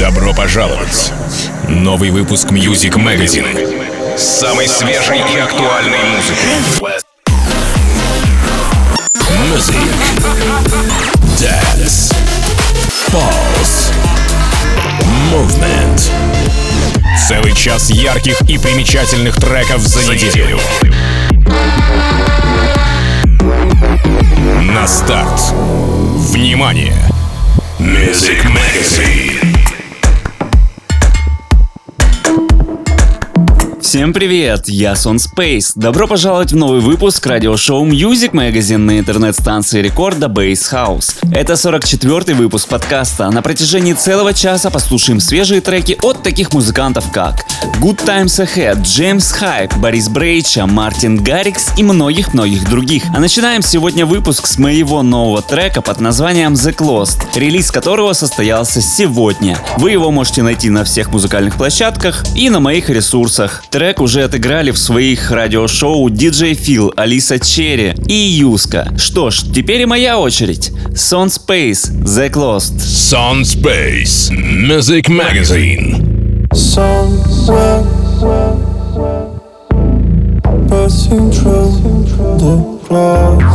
Добро пожаловать! Новый выпуск Music Magazine с самой свежей и актуальной музыкой. Music, Dance, Pulse, Movement. Целый час ярких и примечательных треков за неделю. На старт! Внимание! Music Magazine. Всем привет, я Sond Zpace. Добро пожаловать в новый выпуск радиошоу Music Magazine на интернет-станции Рекорда Бэйс Хаус. Это 44-й выпуск подкаста. На протяжении целого часа послушаем свежие треки от таких музыкантов, как Good Times Ahead, James Hype, Boris Brejcha, Martin Garrix и многих-многих других. А начинаем сегодня выпуск с моего нового трека под названием The Closed, релиз которого состоялся сегодня. Вы его можете найти на всех музыкальных площадках и на моих ресурсах. Трек уже отыграли в своих радиошоу DJ Feel, Алиса Cherry и Юска. Что ж, теперь и моя очередь. Sond Zpace, The Closed. Sond Zpace, Music Magazine. Somewhere, passing through the clouds.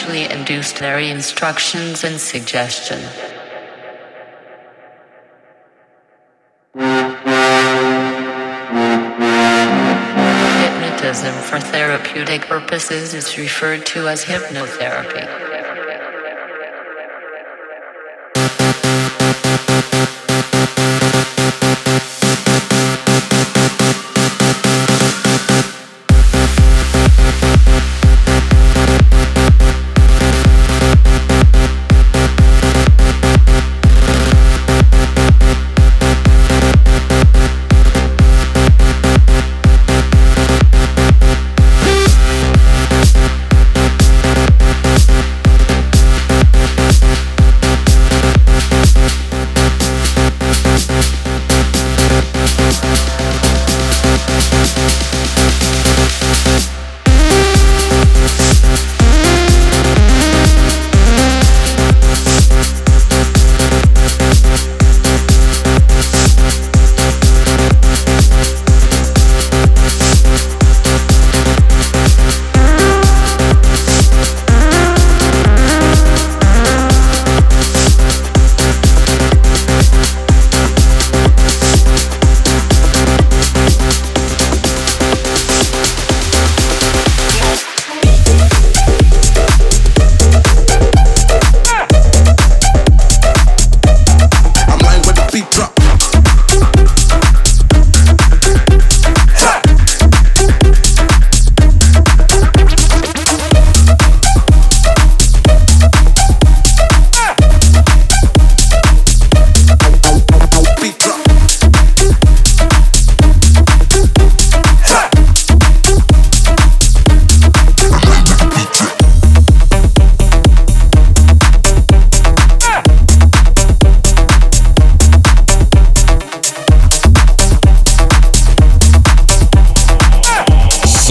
usually induced their instructions and suggestion. Hypnotism for therapeutic purposes is referred to as hypnotherapy.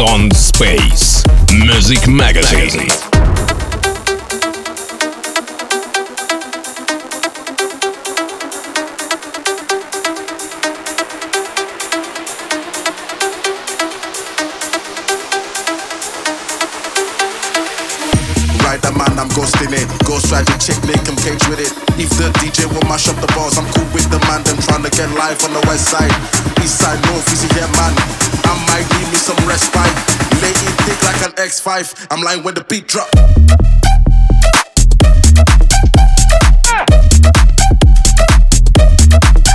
Sond Zpace, Music Magazine. Ride the man, I'm ghosting it. Ghost ride the chick, make him cage with it. If the DJ will mash up the bars, I'm cool with the man. Them trying to get live on the west side, east side, north, easy, yeah, man. I might give me some respite. Lay it thick like an X5. I'm lying when the beat drop.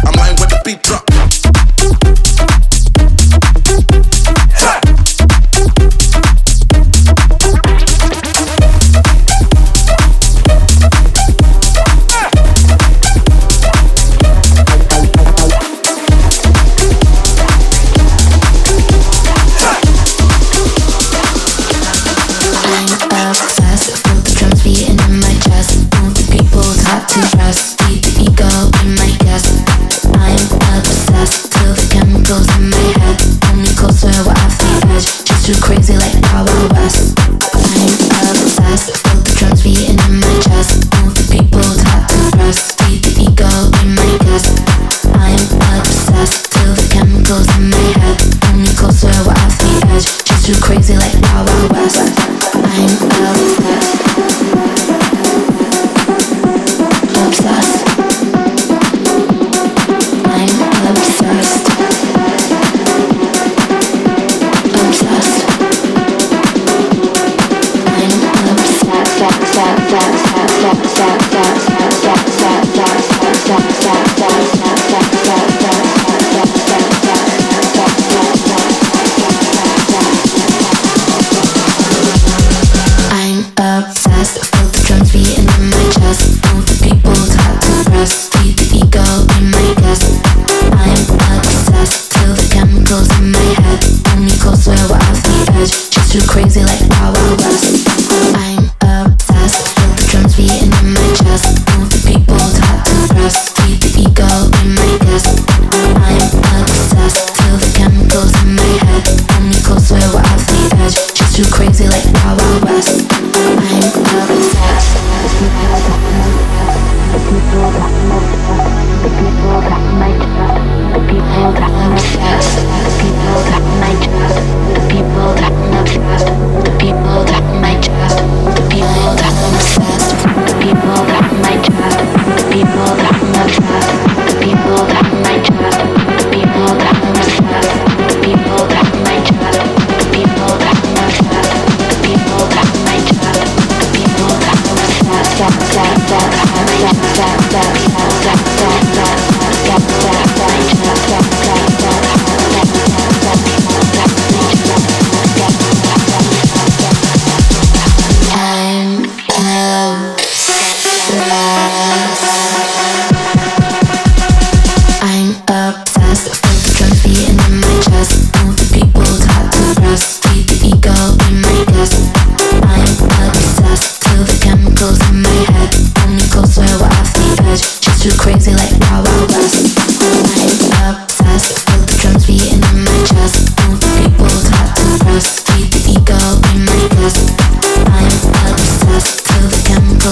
I'm lying when the beat drop. Crazy like Wild Wild West. I'm obsessed, feel the drums beating in my chest.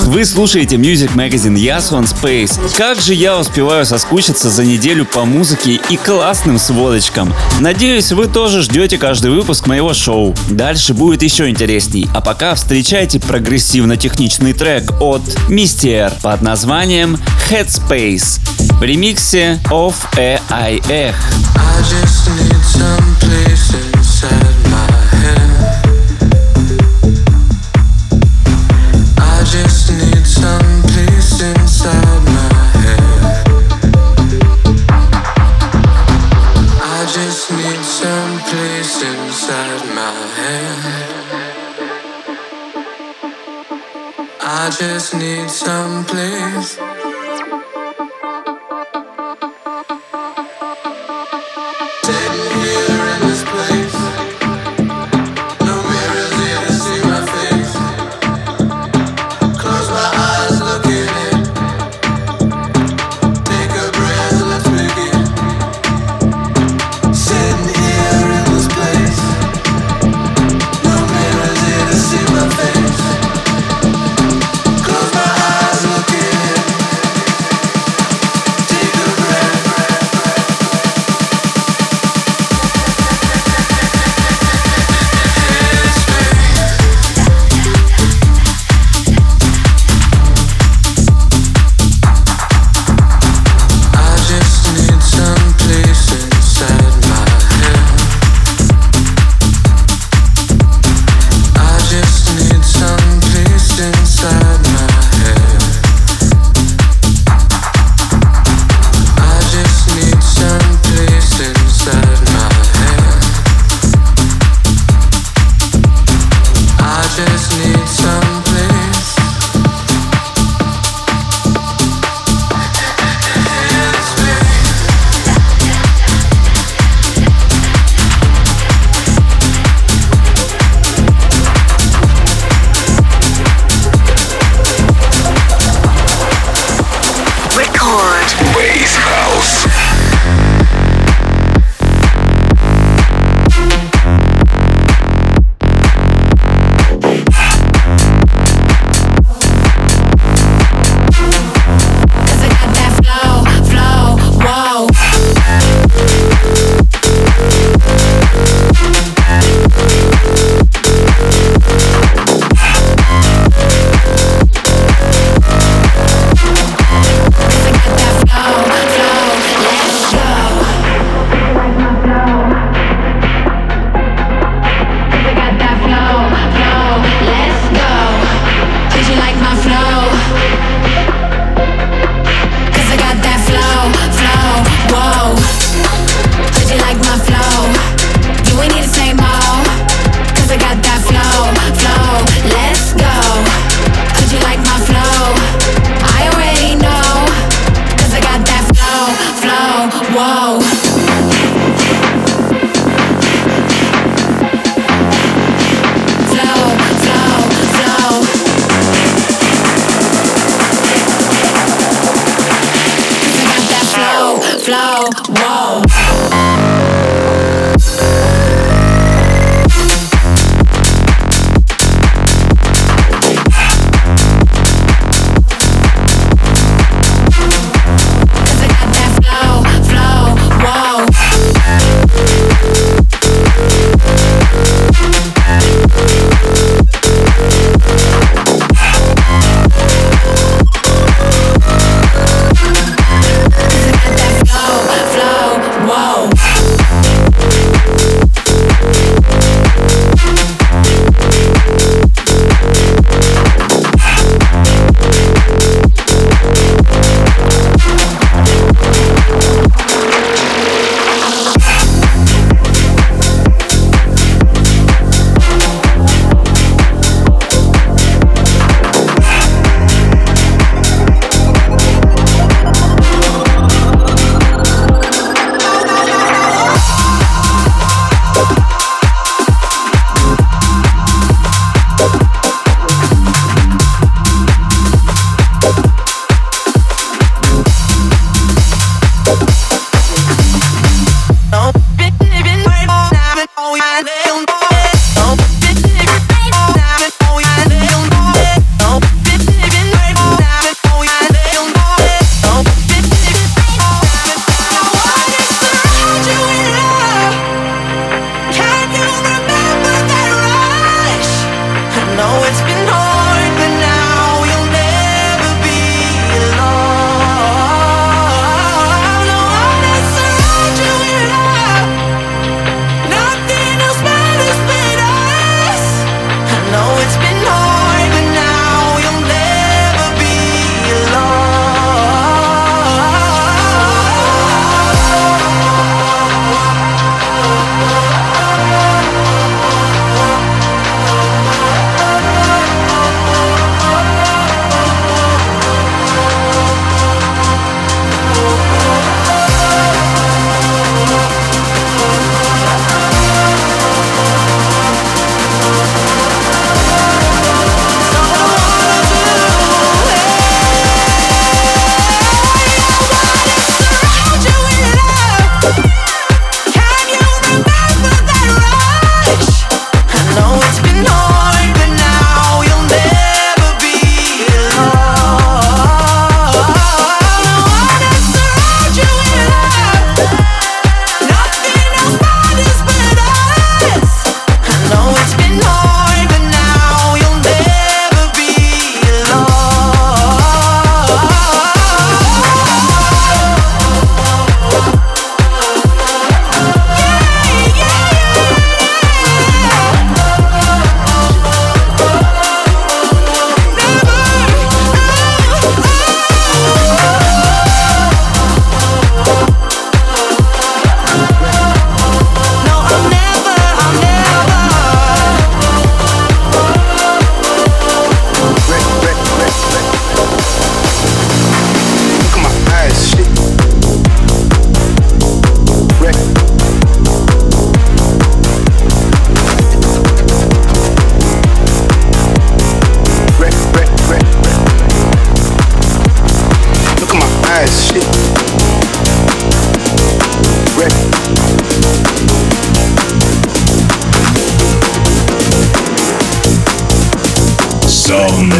Вы слушаете Music Magazine, я Sond Zpace. Как же я успеваю соскучиться за неделю по музыке и классным сводочкам. Надеюсь, вы тоже ждете каждый выпуск моего шоу. Дальше будет еще интересней. А пока встречайте прогрессивно-техничный трек от Mistier под названием Headspace в ремиксе OFFAIAH. I just need some place.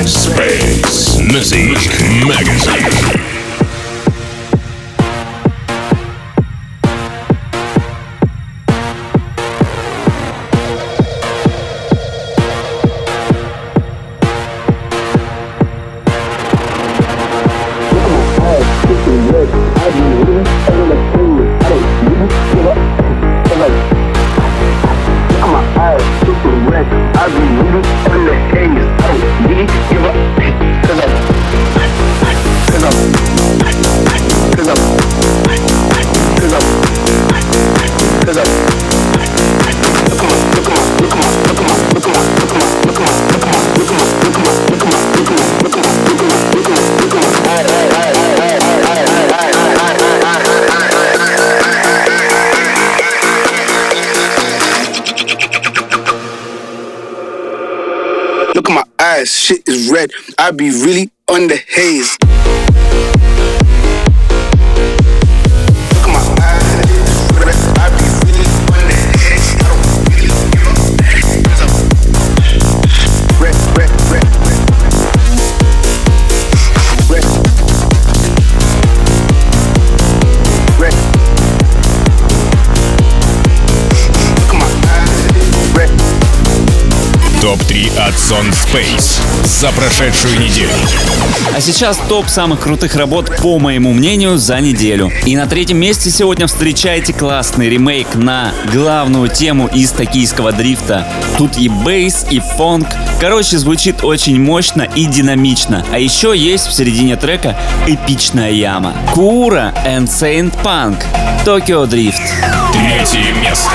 Sond Zpace Music Magazine. Shit is red. I be really on the haze. Топ-3 от Sond Zpace за прошедшую неделю. А сейчас топ самых крутых работ, по моему мнению, за неделю. И на третьем месте сегодня встречаете классный ремейк на главную тему из токийского дрифта. Тут и бейс, и фонк. Короче, звучит очень мощно и динамично. А еще есть в середине трека эпичная яма. KUURO and Saint Punk. Tokyo Drift. Третье место.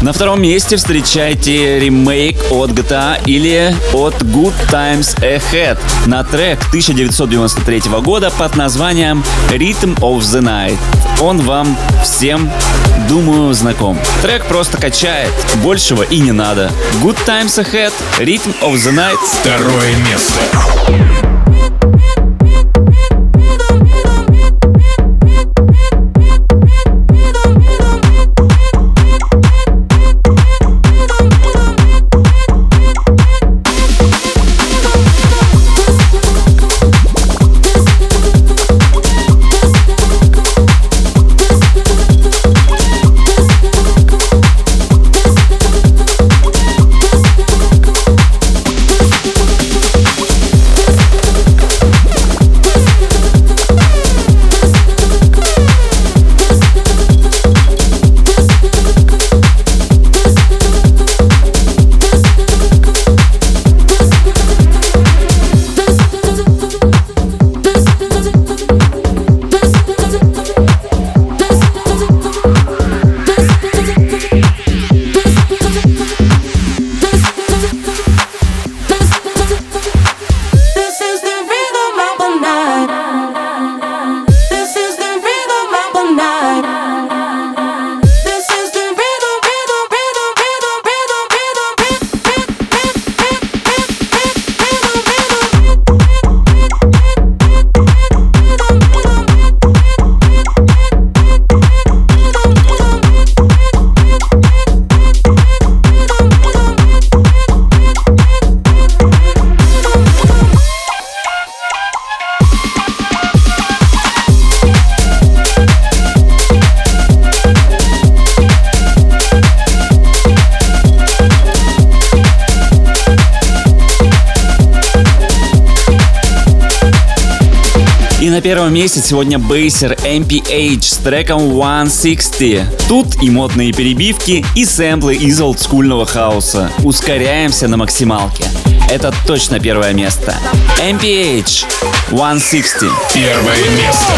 На втором месте встречайте ремейк от GTA или от Good Times Ahead на трек 1993 года под названием Rhythm of the Night. Он вам всем, думаю, знаком. Трек просто качает, большего и не надо. Good Times Ahead, Rhythm of the Night. Второе место. на первом месте сегодня бейсер MPH с треком One Sixty. Тут и модные перебивки, и сэмплы из олдскульного хауса. Ускоряемся на максималке. Это точно первое место. MPH One Sixty. Первое место.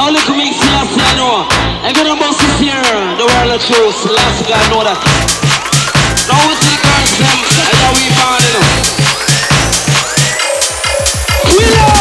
Now look at me, Selassie, I know. And when I'm boss is here, the world of truth, Selassie, I know that. Now we take our steps, and now we found it. Willow!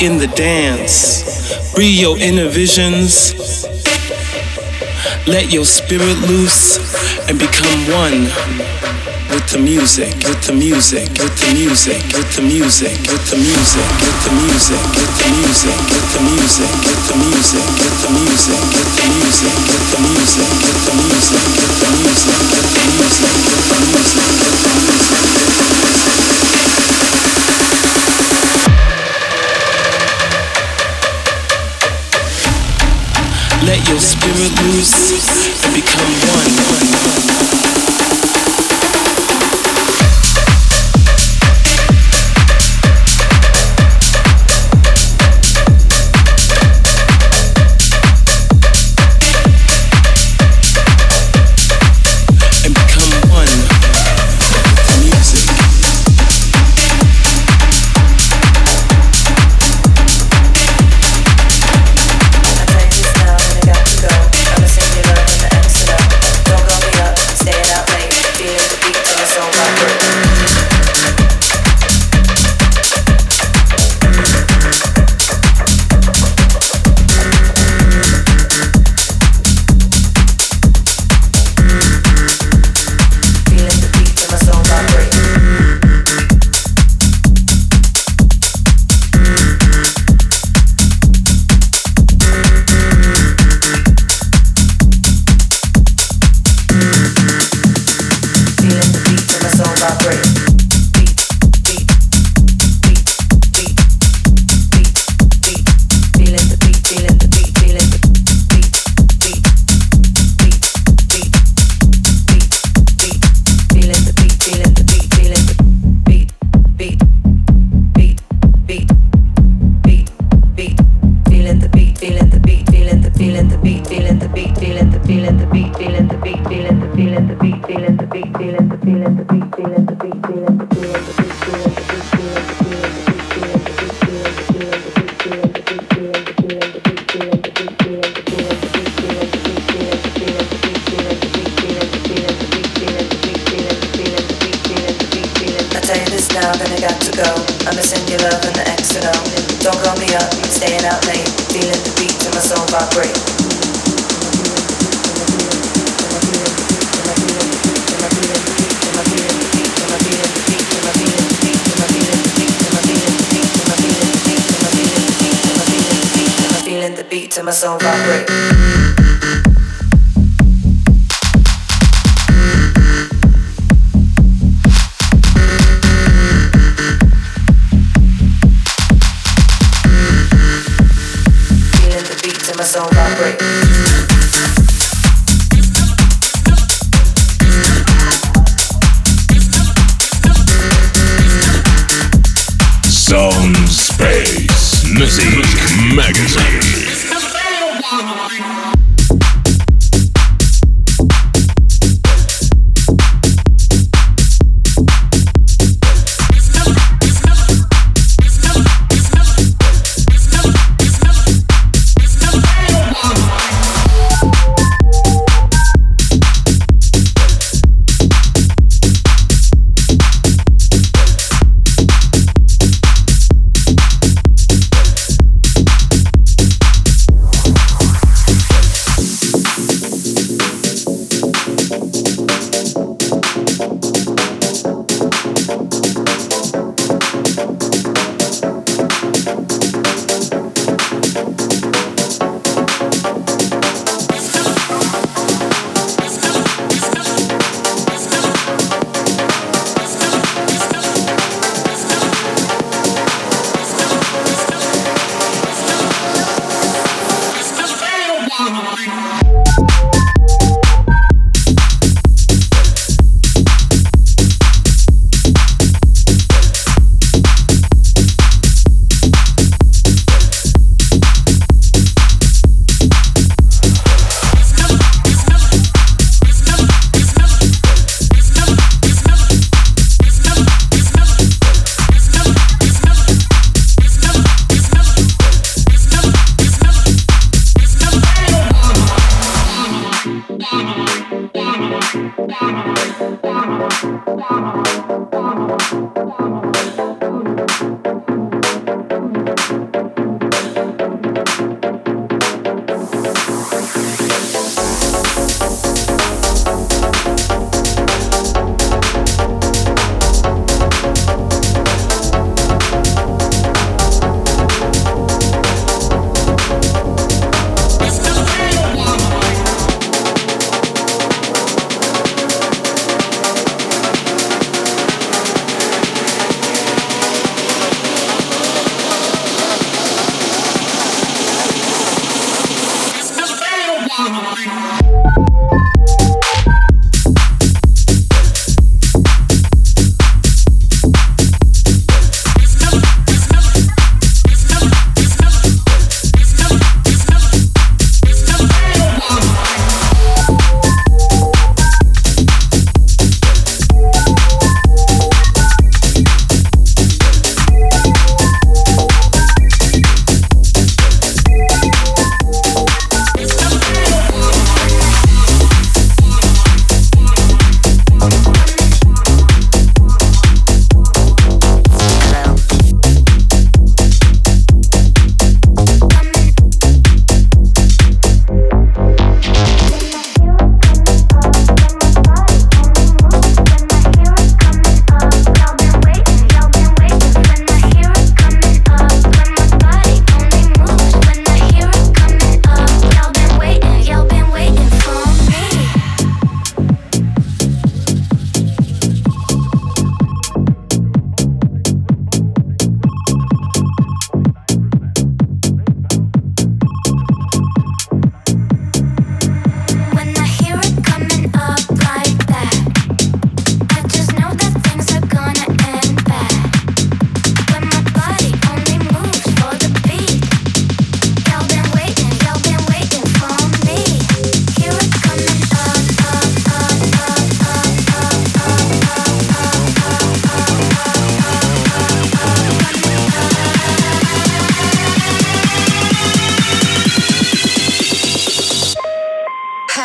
In the dance, free your inner visions, let your spirit loose and become one with the music, with the music, with the music, with the music, with the music, with the music, with the music, with the music, with the music, with the music, with the music, with the music, with the music, with the music, with the music, with the music, let your spirit loose and become one.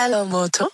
Yamamoto.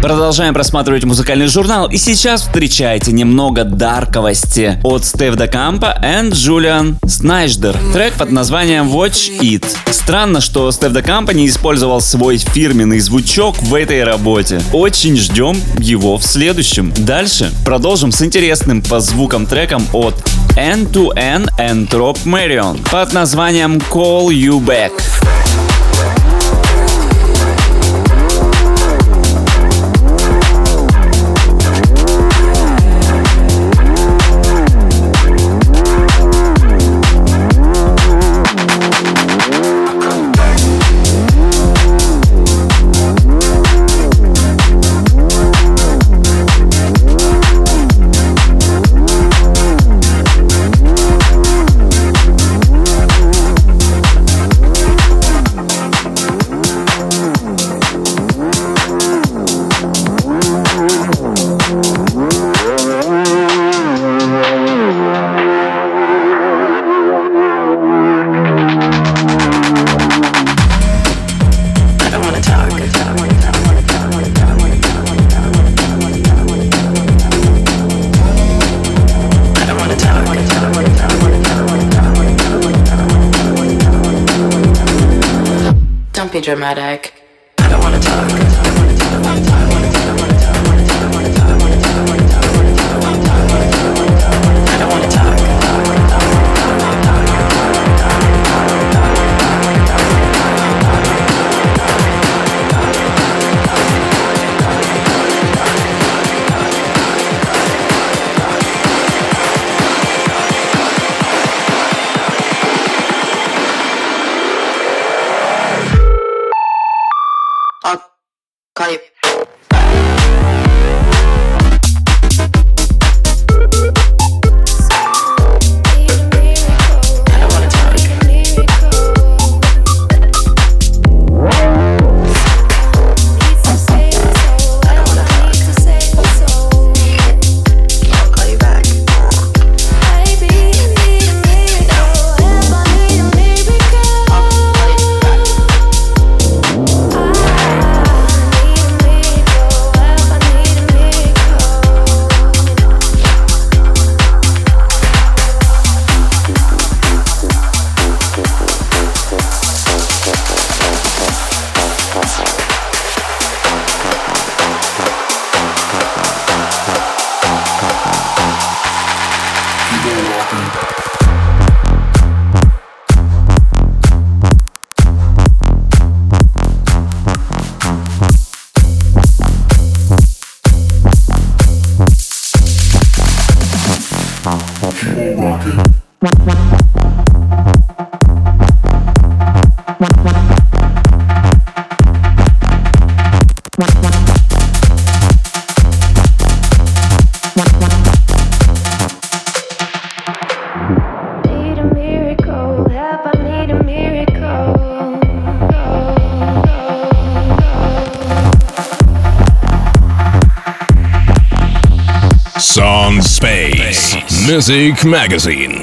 Продолжаем просматривать музыкальный журнал, и сейчас встречайте немного дарковости от Steff da Campo и Julian Snijder. Трек под названием Watch It. Странно, что Steff da Campo не использовал свой фирменный звучок в этой работе. Очень ждем его в следующем. Дальше продолжим с интересным по звукам треком от N2N и Rob Marion под названием Call You Back. be dramatic. I don't wanna talk. Sond Zpace Music Magazine.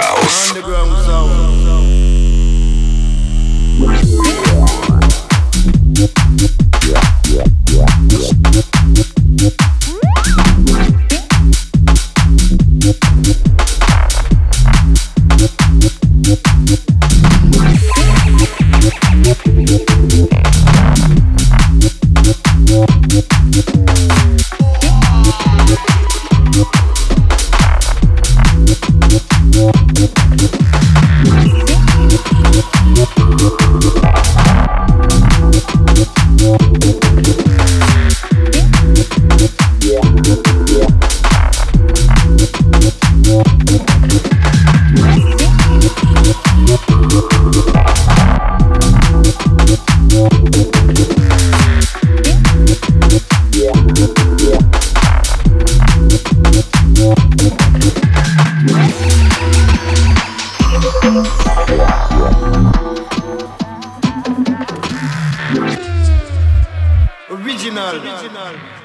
House.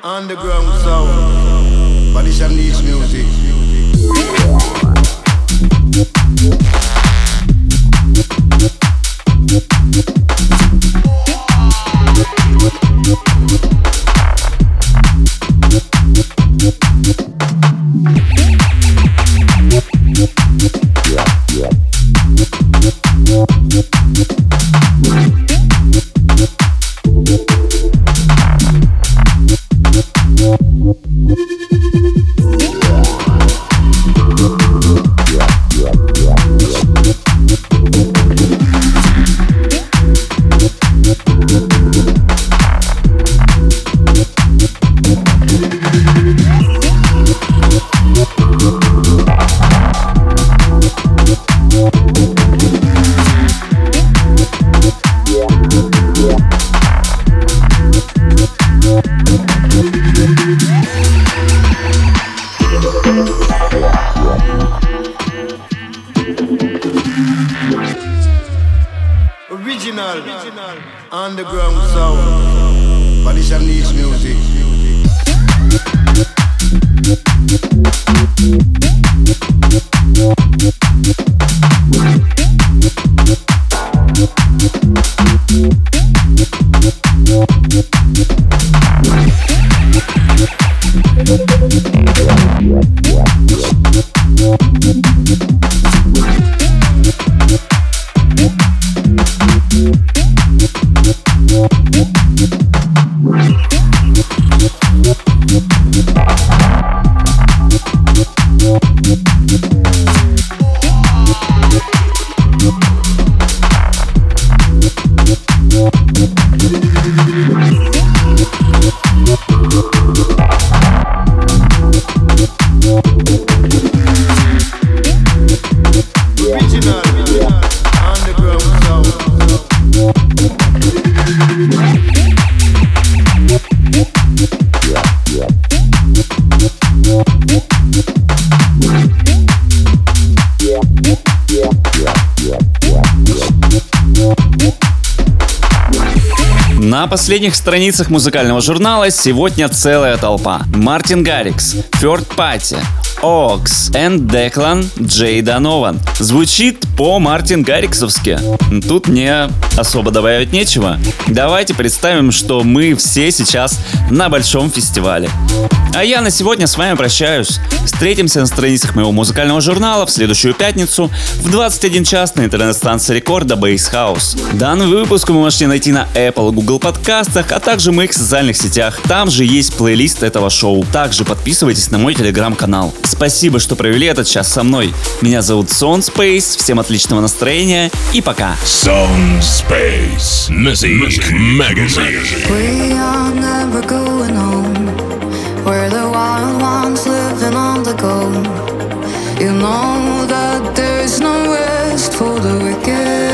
Underground На последних страницах музыкального журнала сегодня целая толпа. Мартин Гаррикс, Фёрд Пати, Окс, Энд Деклан, Джей Донован. Звучит по-Мартин Гарриксовски. Тут мне особо добавить нечего. Давайте представим, что мы все сейчас на большом фестивале. А я на сегодня с вами прощаюсь. Встретимся на страницах моего музыкального журнала в следующую пятницу в 21 час на интернет-станции Рекорда Бэйс Хаус. Данный выпуск вы можете найти на Apple, Google подкастах, а также в моих социальных сетях. Там же есть плейлист этого шоу. Также подписывайтесь на мой телеграм-канал. Спасибо, что провели этот час со мной. Меня зовут Sond Zpace. Всем отличного настроения и пока. Sond Zpace. Music Magazine. We're the wild ones living on the go. You know that there's no rest for the wicked.